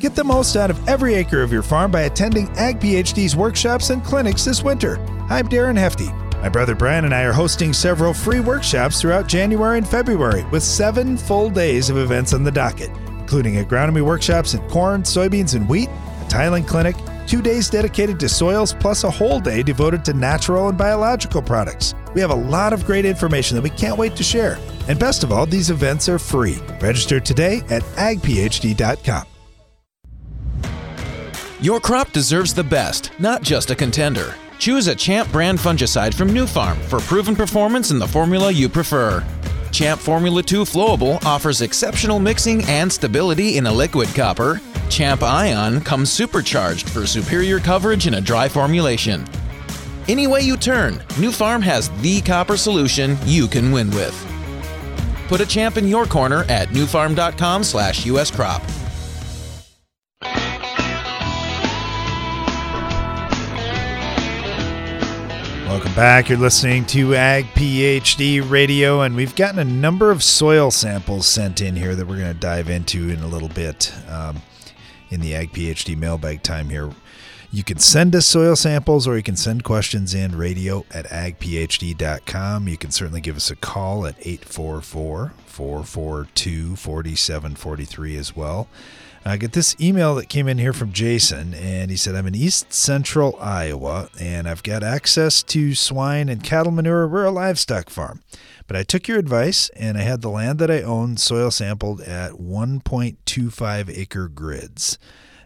Get the most out of every acre of your farm by attending Ag PhD's workshops and clinics this winter. I'm Darren Hefty. My brother Brian and I are hosting several free workshops throughout January and February with seven full days of events on the docket, including agronomy workshops in corn, soybeans, and wheat, a tiling clinic, two days dedicated to soils, plus a whole day devoted to natural and biological products. We have a lot of great information that we can't wait to share. And best of all, these events are free. Register today at ag p h d dot com. Your crop deserves the best, not just a contender. Choose a Champ brand fungicide from New Farm for proven performance in the formula you prefer. Champ Formula two Flowable offers exceptional mixing and stability in a liquid copper. Champ Ion comes supercharged for superior coverage in a dry formulation. Any way you turn, New Farm has the copper solution you can win with. Put a Champ in your corner at new farm dot com slash u s crop. Welcome back. You're listening to Ag PhD Radio, and we've gotten a number of soil samples sent in here that we're going to dive into in a little bit um, in the Ag PhD mailbag time here. You can send us soil samples, or you can send questions in, radio at ag p h d dot com. You can certainly give us a call at eight four four, four four two, four seven four three as well. I got this email that came in here from Jason, and he said, I'm in East Central Iowa, and I've got access to swine and cattle manure. We're a livestock farm. But I took your advice, and I had the land that I own soil sampled at one point two five acre grids.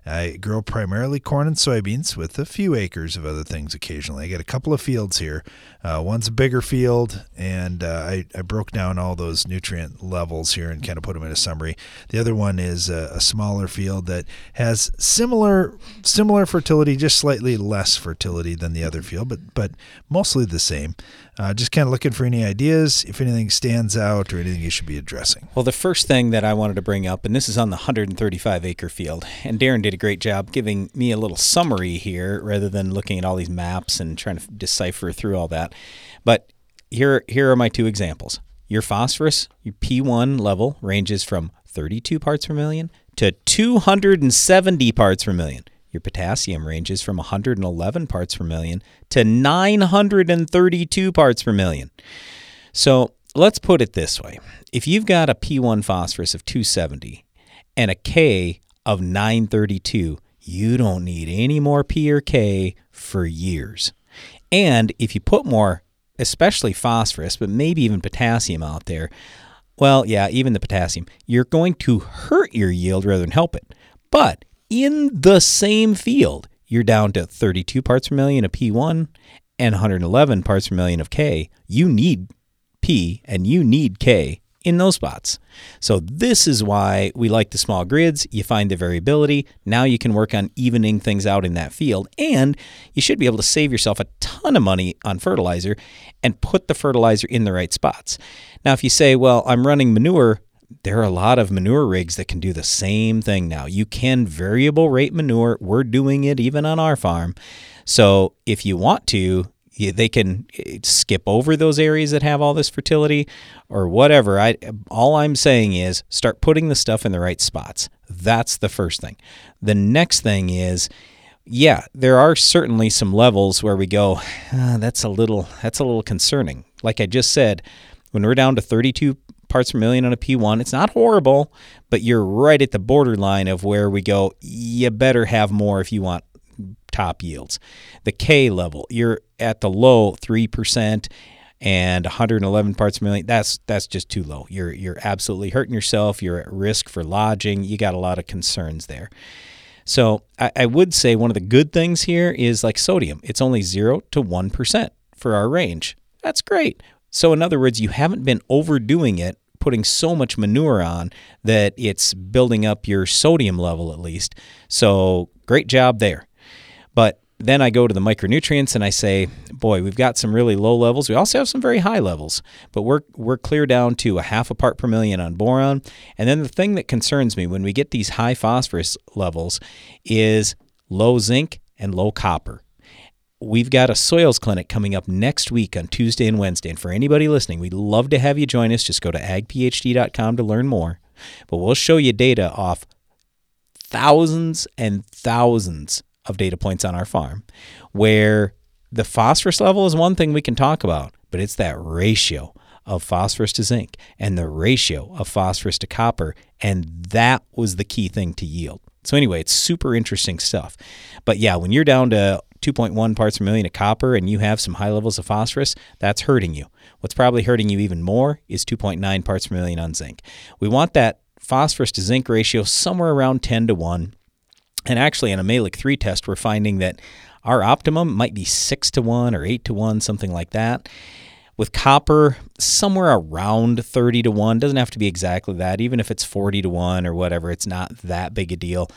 I grow primarily corn and soybeans with a few acres of other things occasionally. I got a couple of fields here. Uh, one's a bigger field, and uh, I, I broke down all those nutrient levels here and kind of put them in a summary. The other one is a, a smaller field that has similar similar fertility, just slightly less fertility than the other field, but, but mostly the same. Uh, just kind of looking for any ideas, if anything stands out or anything you should be addressing. Well, the first thing that I wanted to bring up, and this is on the one hundred thirty-five acre field, and Darren did a great job giving me a little summary here rather than looking at all these maps and trying to decipher through all that. But here, here are my two examples. Your phosphorus, your P one level, ranges from thirty-two parts per million to two hundred seventy parts per million. Your potassium ranges from one hundred eleven parts per million to nine hundred thirty-two parts per million. So let's put it this way. If you've got a P one phosphorus of two seventy and a K of nine thirty-two, you don't need any more P or K for years. And if you put more, especially phosphorus, but maybe even potassium out there, well, yeah, even the potassium, you're going to hurt your yield rather than help it. But in the same field, you're down to thirty-two parts per million of P one and one hundred eleven parts per million of K. You need P and you need K in those spots. So this is why we like the small grids. You find the variability. Now you can work on evening things out in that field, and you should be able to save yourself a ton of money on fertilizer and put the fertilizer in the right spots. Now, if you say, well, I'm running manure, there are a lot of manure rigs that can do the same thing now. You can variable rate manure. We're doing it even on our farm. So if you want to, they can skip over those areas that have all this fertility or whatever. I, all I'm saying is start putting the stuff in the right spots. That's the first thing. The next thing is, yeah, there are certainly some levels where we go, ah, that's a little, that's a little concerning. Like I just said, when we're down to thirty-two parts per million on a P one, it's not horrible, but you're right at the borderline of where we go, you better have more if you want top yields. The K level, you're at the low three percent and one hundred eleven parts per million. That's that's just too low. You're you're absolutely hurting yourself. You're at risk for lodging. You got a lot of concerns there. So I, I would say one of the good things here is like sodium. It's only zero to one percent for our range. That's great. So in other words, you haven't been overdoing it, putting so much manure on that it's building up your sodium level at least. So great job there. But then I go to the micronutrients and I say, boy, we've got some really low levels. We also have some very high levels, but we're we're clear down to a half a part per million on boron. And then the thing that concerns me when we get these high phosphorus levels is low zinc and low copper. We've got a soils clinic coming up next week on Tuesday and Wednesday. And for anybody listening, we'd love to have you join us. Just go to ag p h d dot com to learn more. But we'll show you data off thousands and thousands of data points on our farm where The phosphorus level is one thing we can talk about, but it's that ratio of phosphorus to zinc and the ratio of phosphorus to copper, and that was the key thing to yield. So anyway, it's super interesting stuff. But yeah, when you're down to two point one parts per million of copper and you have some high levels of phosphorus, that's hurting you. What's probably hurting you even more is two point nine parts per million on zinc. We want that phosphorus to zinc ratio somewhere around ten to one. And actually in a Mehlich three test, we're finding that our optimum might be six to one or eight to one, something like that. With copper, somewhere around thirty to one, doesn't have to be exactly that. Even if it's forty to one or whatever, it's not that big a deal.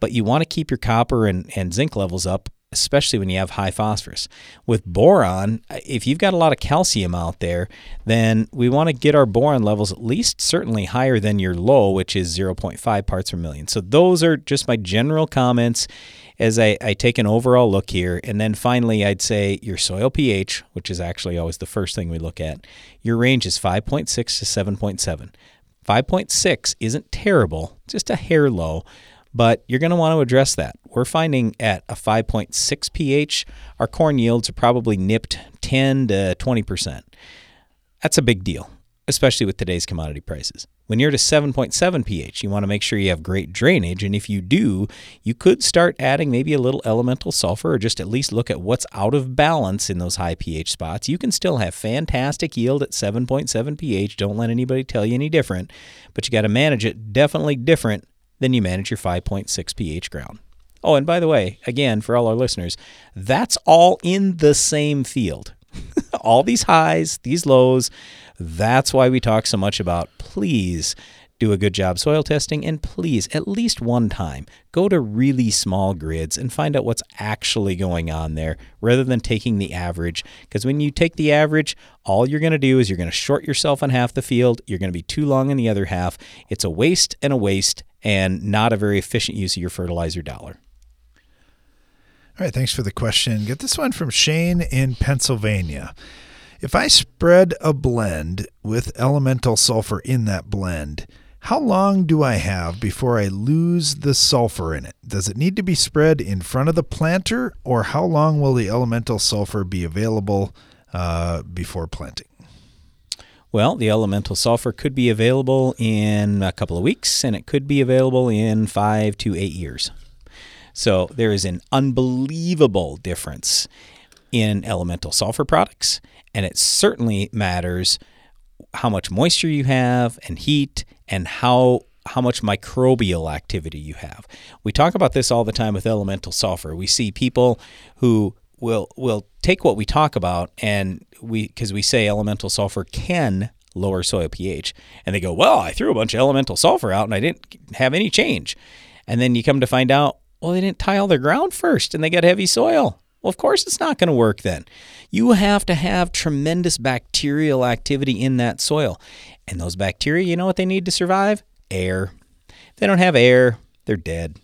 But you want to keep your copper and, and zinc levels up, especially when you have high phosphorus. With boron, if you've got a lot of calcium out there, then we want to get our boron levels at least certainly higher than your low, which is zero point five parts per million. So those are just my general comments as I, I take an overall look here. And then finally, I'd say your soil pH, which is actually always the first thing we look at, your range is five point six to seven point seven. five point six isn't terrible, just a hair low, but you're going to want to address that. We're finding at a five point six pH, our corn yields are probably nipped ten to twenty percent. That's a big deal, especially with today's commodity prices. When you're at a seven point seven pH, you want to make sure you have great drainage. And if you do, you could start adding maybe a little elemental sulfur, or just at least look at what's out of balance in those high pH spots. You can still have fantastic yield at seven point seven pH. Don't let anybody tell you any different, but you got to manage it definitely different then you manage your five point six pH ground. Oh, and by the way, again, for all our listeners, that's all in the same field. All these highs, these lows, that's why we talk so much about please do a good job soil testing, and please, at least one time, go to really small grids and find out what's actually going on there rather than taking the average. Because when you take the average, all you're going to do is you're going to short yourself on half the field. You're going to be too long in the other half. It's a waste and a waste, and not a very efficient use of your fertilizer dollar. All right, thanks for the question. Get this one from Shane in Pennsylvania. If I spread a blend with elemental sulfur in that blend, how long do I have before I lose the sulfur in it? Does it need to be spread in front of the planter, or how long will the elemental sulfur be available uh, before planting? Well, the elemental sulfur could be available in a couple of weeks, and it could be available in five to eight years. So there is an unbelievable difference in elemental sulfur products, and it certainly matters how much moisture you have and heat and how how much microbial activity you have. We talk about this all the time with elemental sulfur. We see people who We'll, we'll take what we talk about, and we because we say elemental sulfur can lower soil pH, and they go, well, I threw a bunch of elemental sulfur out and I didn't have any change. And then you come to find out, well, they didn't tile their ground first and they got heavy soil. Well, of course it's not going to work then. You have to have tremendous bacterial activity in that soil. And those bacteria, you know what they need to survive? Air. If they don't have air, they're dead.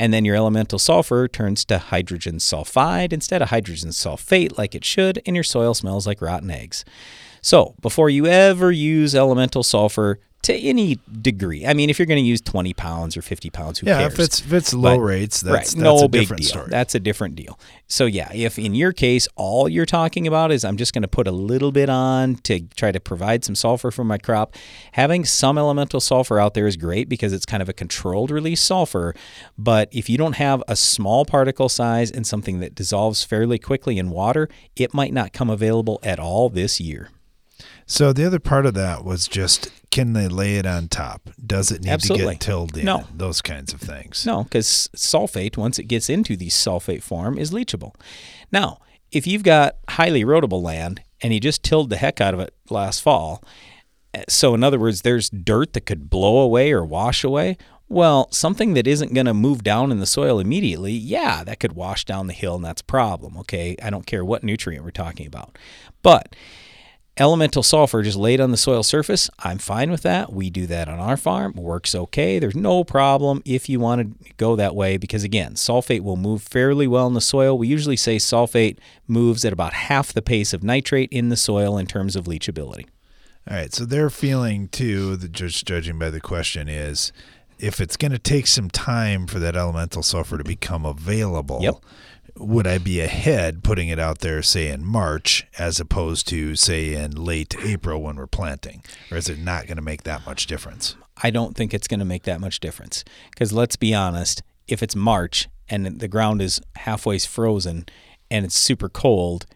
And then your elemental sulfur turns to hydrogen sulfide instead of hydrogen sulfate like it should, and your soil smells like rotten eggs. So before you ever use elemental sulfur to any degree, I mean, if you're going to use twenty pounds or fifty pounds, who yeah, cares? Yeah, if it's, if it's low but, rates, that's, right, that's no a big different deal. Story. That's a different deal. So yeah, if in your case, all you're talking about is I'm just going to put a little bit on to try to provide some sulfur for my crop, having some elemental sulfur out there is great because it's kind of a controlled release sulfur. But if you don't have a small particle size and something that dissolves fairly quickly in water, it might not come available at all this year. So the other part of that was just, can they lay it on top? Does it need Absolutely. To get tilled in? No. Those kinds of things. No, because sulfate, once it gets into the sulfate form, is leachable. Now, if you've got highly erodible land and you just tilled the heck out of it last fall, so in other words, there's dirt that could blow away or wash away, well, something that isn't going to move down in the soil immediately, yeah, that could wash down the hill, and that's a problem, okay? I don't care what nutrient we're talking about. But elemental sulfur just laid on the soil surface, I'm fine with that. We do that on our farm. Works okay. There's no problem if you want to go that way because, again, sulfate will move fairly well in the soil. We usually say sulfate moves at about half the pace of nitrate in the soil in terms of leachability. All right, so their feeling, too, the, just judging by the question, is if it's going to take some time for that elemental sulfur to become available, yep. would I be ahead putting it out there, say, in March as opposed to, say, in late April when we're planting? Or is it not going to make that much difference? I don't think it's going to make that much difference because, let's be honest, if it's March and the ground is halfway frozen and it's super cold,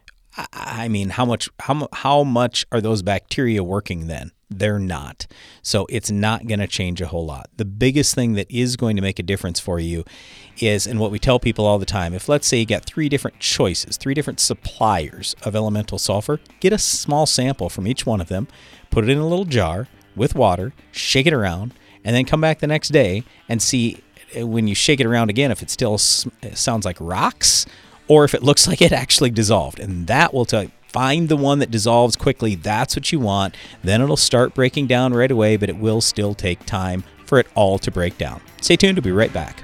I mean, how much how, how much are those bacteria working then? They're not. So it's not going to change a whole lot. The biggest thing that is going to make a difference for you is, and what we tell people all the time, if let's say you got three different choices, three different suppliers of elemental sulfur, get a small sample from each one of them, put it in a little jar with water, shake it around, and then come back the next day and see when you shake it around again if it still sounds like rocks or if it looks like it actually dissolved. And that will tell you. Find the one that dissolves quickly. That's what you want. Then it'll start breaking down right away, but it will still take time for it all to break down. Stay tuned. We'll be right back.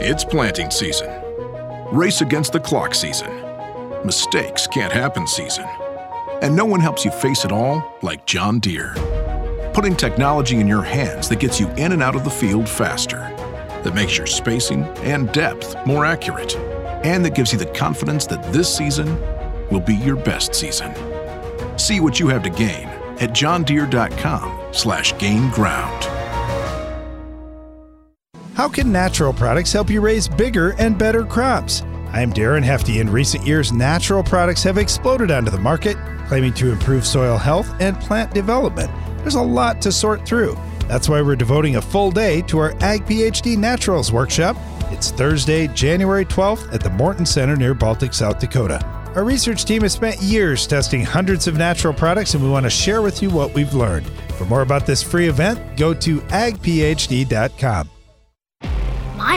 It's planting season. Race against the clock season. Mistakes can't happen season. And no one helps you face it all like John Deere. Putting technology in your hands that gets you in and out of the field faster, that makes your spacing and depth more accurate, and that gives you the confidence that this season will be your best season. See what you have to gain at john deere dot com slash gain ground. How can natural products help you raise bigger and better crops? I'm Darren Hefty. In recent years, natural products have exploded onto the market, claiming to improve soil health and plant development. There's a lot to sort through. That's why we're devoting a full day to our Ag PhD Naturals Workshop. It's Thursday, January twelfth at the Morton Center near Baltic, South Dakota. Our research team has spent years testing hundreds of natural products, and we want to share with you what we've learned. For more about this free event, go to ag p h d dot com. My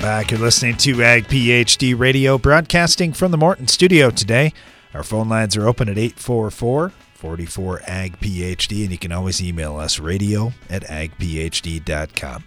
Back. You're listening to Ag PhD Radio, broadcasting from the Morton studio today. Our phone lines are open at eight four four, four four, A G P H D, and you can always email us, radio at ag p h d dot com.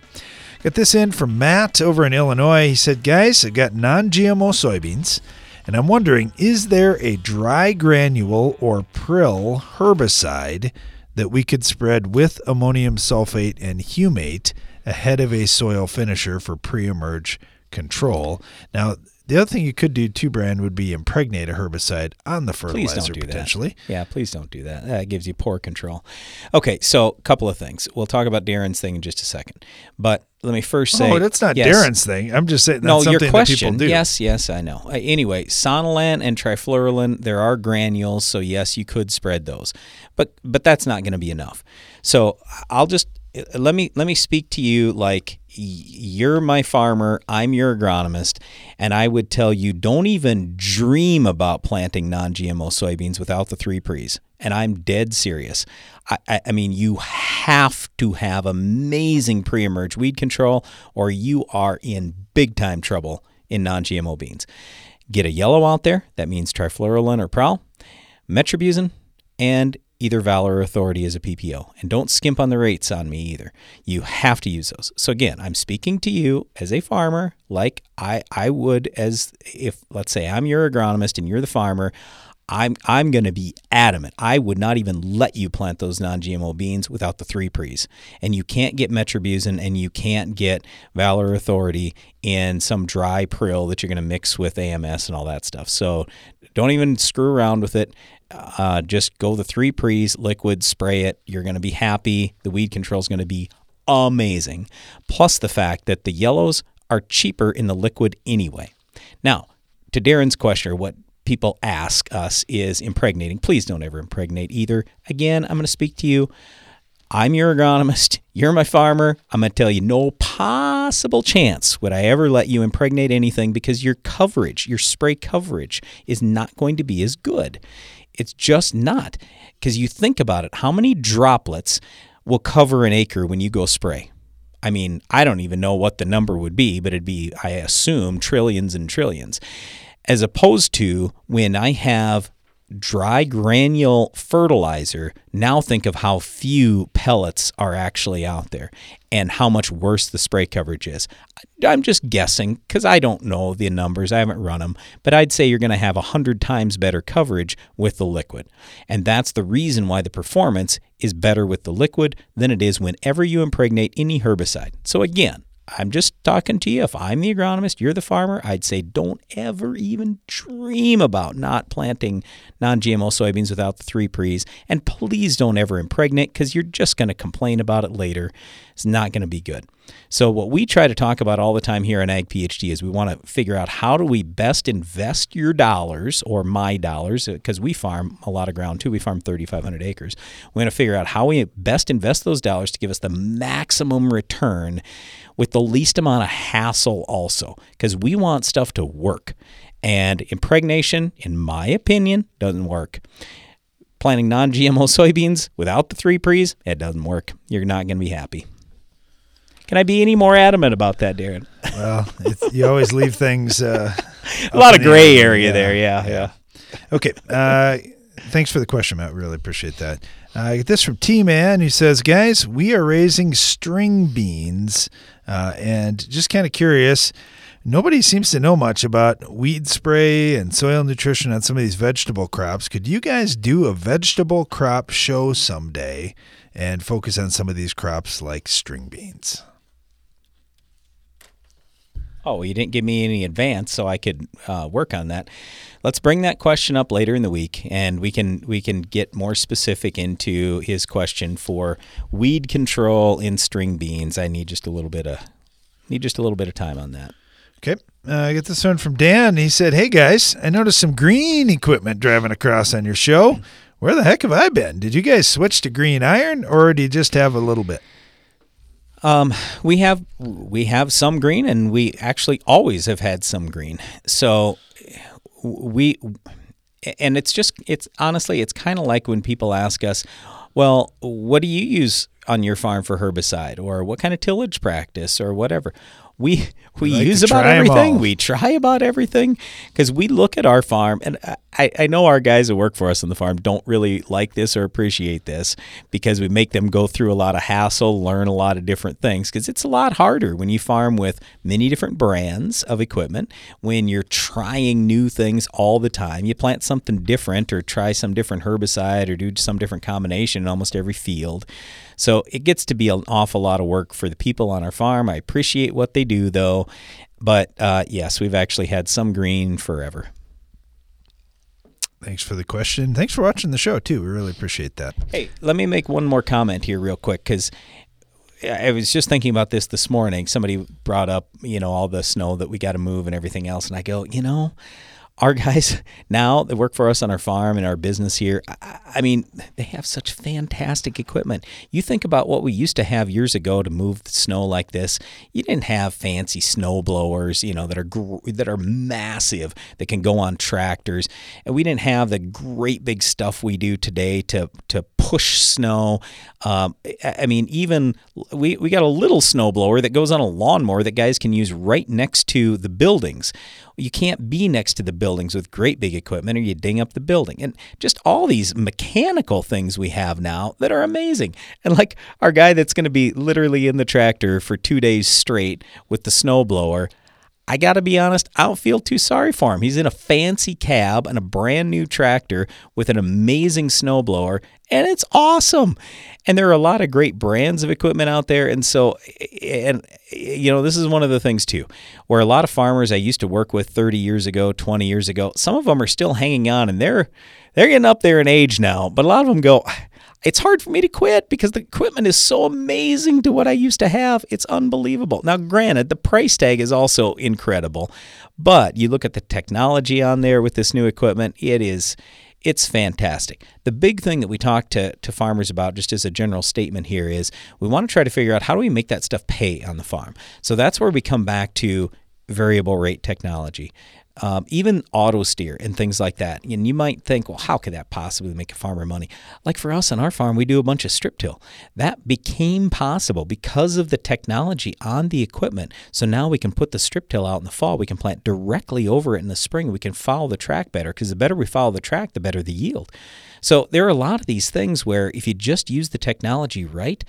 Got this in from Matt over in Illinois. He said, guys, I've got non-G M O soybeans, and I'm wondering, is there a dry granule or prill herbicide that we could spread with ammonium sulfate and humate ahead of a soil finisher for pre-emerge control? Now, The other thing you could do too, Brian, would be impregnate a herbicide on the fertilizer. Please don't do potentially. That. Yeah, please don't do that. That gives you poor control. Okay, so a couple of things. We'll talk about Darren's thing in just a second. But let me first say. Oh, that's not yes. Darren's thing. I'm just saying that's no, something your question, that people do. Yes, yes, I know. Uh, anyway, Sonalan and Trifluralin, there are granules, so yes, you could spread those. But but that's not going to be enough. So I'll just let me let me speak to you like you're my farmer, I'm your agronomist, and I would tell you don't even dream about planting non-G M O soybeans without the three pre's. And I'm dead serious. I, I, I mean, you have to have amazing pre-emerge weed control or you are in big-time trouble in non-G M O beans. Get a yellow out there. That means trifluralin or prowl, metribuzin, and either Valor or Authority as a P P O. And don't skimp on the rates on me either. You have to use those. So again, I'm speaking to you as a farmer like I, I would as if, let's say, I'm your agronomist and you're the farmer. I'm I'm going to be adamant. I would not even let you plant those non-G M O beans without the three pre's. And you can't get metribuzin and you can't get Valor Authority in some dry prill that you're going to mix with A M S and all that stuff. So don't even screw around with it. Uh, just go the three pre's, liquid, spray it. You're going to be happy. The weed control is going to be amazing. Plus the fact that the yellows are cheaper in the liquid anyway. Now, to Darren's question, what people ask us is impregnating. Please don't ever impregnate either. Again, I'm going to speak to you. I'm your agronomist. You're my farmer. I'm going to tell you no possible chance would I ever let you impregnate anything because your coverage, your spray coverage is not going to be as good. It's just not. Because you think about it, how many droplets will cover an acre when you go spray? I mean, I don't even know what the number would be, but it'd be, I assume, trillions and trillions. As opposed to when I have dry granule fertilizer, now think of how few pellets are actually out there and how much worse the spray coverage is. I'm just guessing because I don't know the numbers. I haven't run them, but I'd say you're going to have one hundred times better coverage with the liquid. And that's the reason why the performance is better with the liquid than it is whenever you impregnate any herbicide. So again, I'm just talking to you. If I'm the agronomist, you're the farmer, I'd say don't ever even dream about not planting non-G M O soybeans without the three pre's. And please don't ever impregnate because you're just going to complain about it later. It's not going to be good. So what we try to talk about all the time here in Ag PhD is we want to figure out how do we best invest your dollars or my dollars, because we farm a lot of ground too. We farm three thousand five hundred acres. We're going to figure out how we best invest those dollars to give us the maximum return with the least amount of hassle also, because we want stuff to work. And impregnation, in my opinion, doesn't work. Planting non-G M O soybeans without the three pre's, it doesn't work. You're not going to be happy. Can I be any more adamant about that, Darren? Well, it's, you always leave things uh, a lot of gray area, area there. Yeah, yeah. yeah. Okay. Uh, thanks for the question, Matt. Really appreciate that. Uh, I get this from T-Man, who says, "Guys, we are raising string beans, uh, and just kind of curious. Nobody seems to know much about weed spray and soil nutrition on some of these vegetable crops. Could you guys do a vegetable crop show someday and focus on some of these crops like string beans?" Oh, you didn't give me any advance, so I could uh, work on that. Let's bring that question up later in the week, and we can we can get more specific into his question for weed control in string beans. I need just a little bit of need just a little bit of time on that. Okay, uh, I get this one from Dan. He said, "Hey guys, I noticed some green equipment driving across on your show. Where the heck have I been? Did you guys switch to green iron, or do you just have a little bit?" Um, we have we have some green, and we actually always have had some green. So we, and it's just it's honestly it's kind of like when people ask us, well, what do you use on your farm for herbicide, or what kind of tillage practice, or whatever. We we like use about everything. We try about everything because we look at our farm, and I, I know our guys that work for us on the farm don't really like this or appreciate this because we make them go through a lot of hassle, learn a lot of different things because it's a lot harder when you farm with many different brands of equipment, when you're trying new things all the time. You plant something different or try some different herbicide or do some different combination in almost every field. So it gets to be an awful lot of work for the people on our farm. I appreciate what they they do, though. But uh, yes, we've actually had some green forever. Thanks for the question. Thanks for watching the show, too. We really appreciate that. Hey, let me make one more comment here real quick, because I was just thinking about this this morning. Somebody brought up, you know, all the snow that we got to move and everything else. And I go, you know, our guys now that work for us on our farm and our business here, I, I mean, they have such fantastic equipment. You think about what we used to have years ago to move the snow like this. You didn't have fancy snow blowers, you know, that are that are massive, that can go on tractors. And we didn't have the great big stuff we do today to to push snow. Um, I mean, even we, we got a little snow blower that goes on a lawnmower that guys can use right next to the buildings. You can't be next to the buildings with great big equipment, or you ding up the building. And just all these mechanical things we have now that are amazing. And like our guy that's going to be literally in the tractor for two days straight with the snowblower, I got to be honest, I don't feel too sorry for him. He's in a fancy cab and a brand new tractor with an amazing snowblower, and it's awesome. And there are a lot of great brands of equipment out there. And so, and you know, this is one of the things too, where a lot of farmers I used to work with thirty years ago, twenty years ago, some of them are still hanging on, and they're, they're getting up there in age now, but a lot of them go, it's hard for me to quit because the equipment is so amazing to what I used to have. It's unbelievable. Now, granted, the price tag is also incredible, but you look at the technology on there with this new equipment, it is, it's fantastic. The big thing that we talk to, to farmers about, just as a general statement here, is we want to try to figure out how do we make that stuff pay on the farm. So that's where we come back to variable rate technology. Um, even auto steer and things like that. And you might think, well, how could that possibly make a farmer money? Like for us on our farm, we do a bunch of strip till. That became possible because of the technology on the equipment. So now we can put the strip till out in the fall. We can plant directly over it in the spring. We can follow the track better, because the better we follow the track, the better the yield. So there are a lot of these things where if you just use the technology right,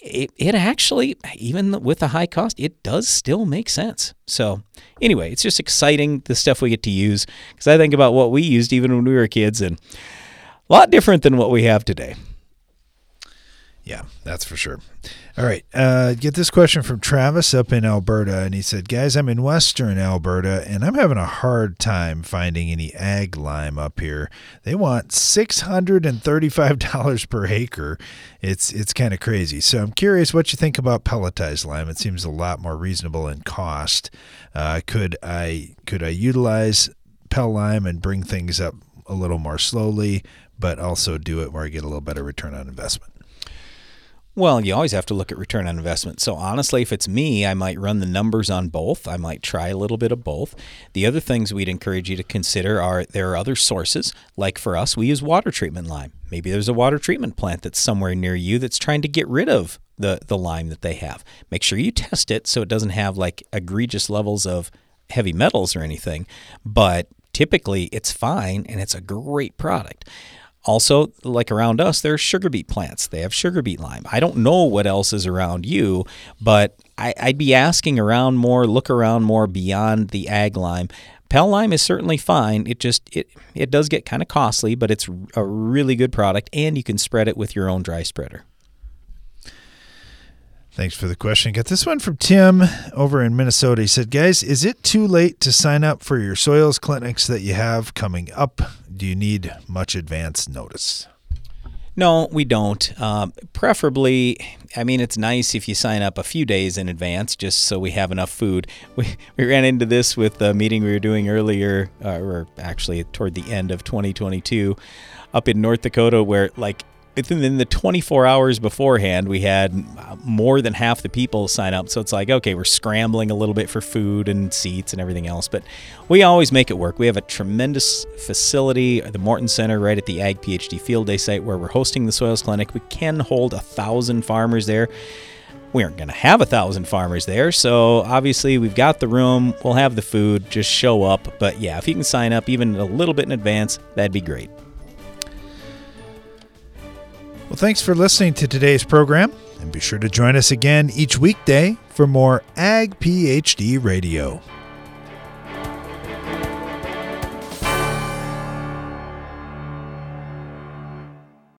It it actually, even with the high cost, it does still make sense. So anyway, it's just exciting, the stuff we get to use, because I think about what we used even when we were kids, and a lot different than what we have today. Yeah, that's for sure. All right, uh, get this question from Travis up in Alberta, and he said, guys, I'm in Western Alberta, and I'm having a hard time finding any ag lime up here. They want six hundred thirty-five dollars per acre. It's it's kind of crazy. So I'm curious what you think about pelletized lime. It seems a lot more reasonable in cost. Uh, could I could I utilize pel lime and bring things up a little more slowly, but also do it where I get a little better return on investment? Well, you always have to look at return on investment. So honestly, if it's me, I might run the numbers on both. I might try a little bit of both. The other things we'd encourage you to consider are there are other sources. Like for us, we use water treatment lime. Maybe there's a water treatment plant that's somewhere near you that's trying to get rid of the, the lime that they have. Make sure you test it so it doesn't have like egregious levels of heavy metals or anything. But typically it's fine, and it's a great product. Also, like around us, there are sugar beet plants. They have sugar beet lime. I don't know what else is around you, but I, I'd be asking around more, look around more beyond the ag lime. Pel lime is certainly fine. It just it it does get kind of costly, but it's a really good product, and you can spread it with your own dry spreader. Thanks for the question. Got this one from Tim over in Minnesota. He said, guys, is it too late to sign up for your soils clinics that you have coming up? Do you need much advance notice? No, we don't. Um, preferably, I mean, it's nice if you sign up a few days in advance just so we have enough food. We we ran into this with the meeting we were doing earlier, uh, or actually toward the end of twenty twenty-two up in North Dakota, where like, within the twenty-four hours beforehand, we had more than half the people sign up. So it's like, okay, we're scrambling a little bit for food and seats and everything else, but we always make it work. We have a tremendous facility, the Morton Center, right at the Ag PhD Field Day site where we're hosting the Soils Clinic. We can hold a thousand farmers there. We aren't going to have a thousand farmers there, so obviously we've got the room, we'll have the food, just show up. But yeah, if you can sign up even a little bit in advance, that'd be great. Well, thanks for listening to today's program, and be sure to join us again each weekday for more Ag PhD Radio.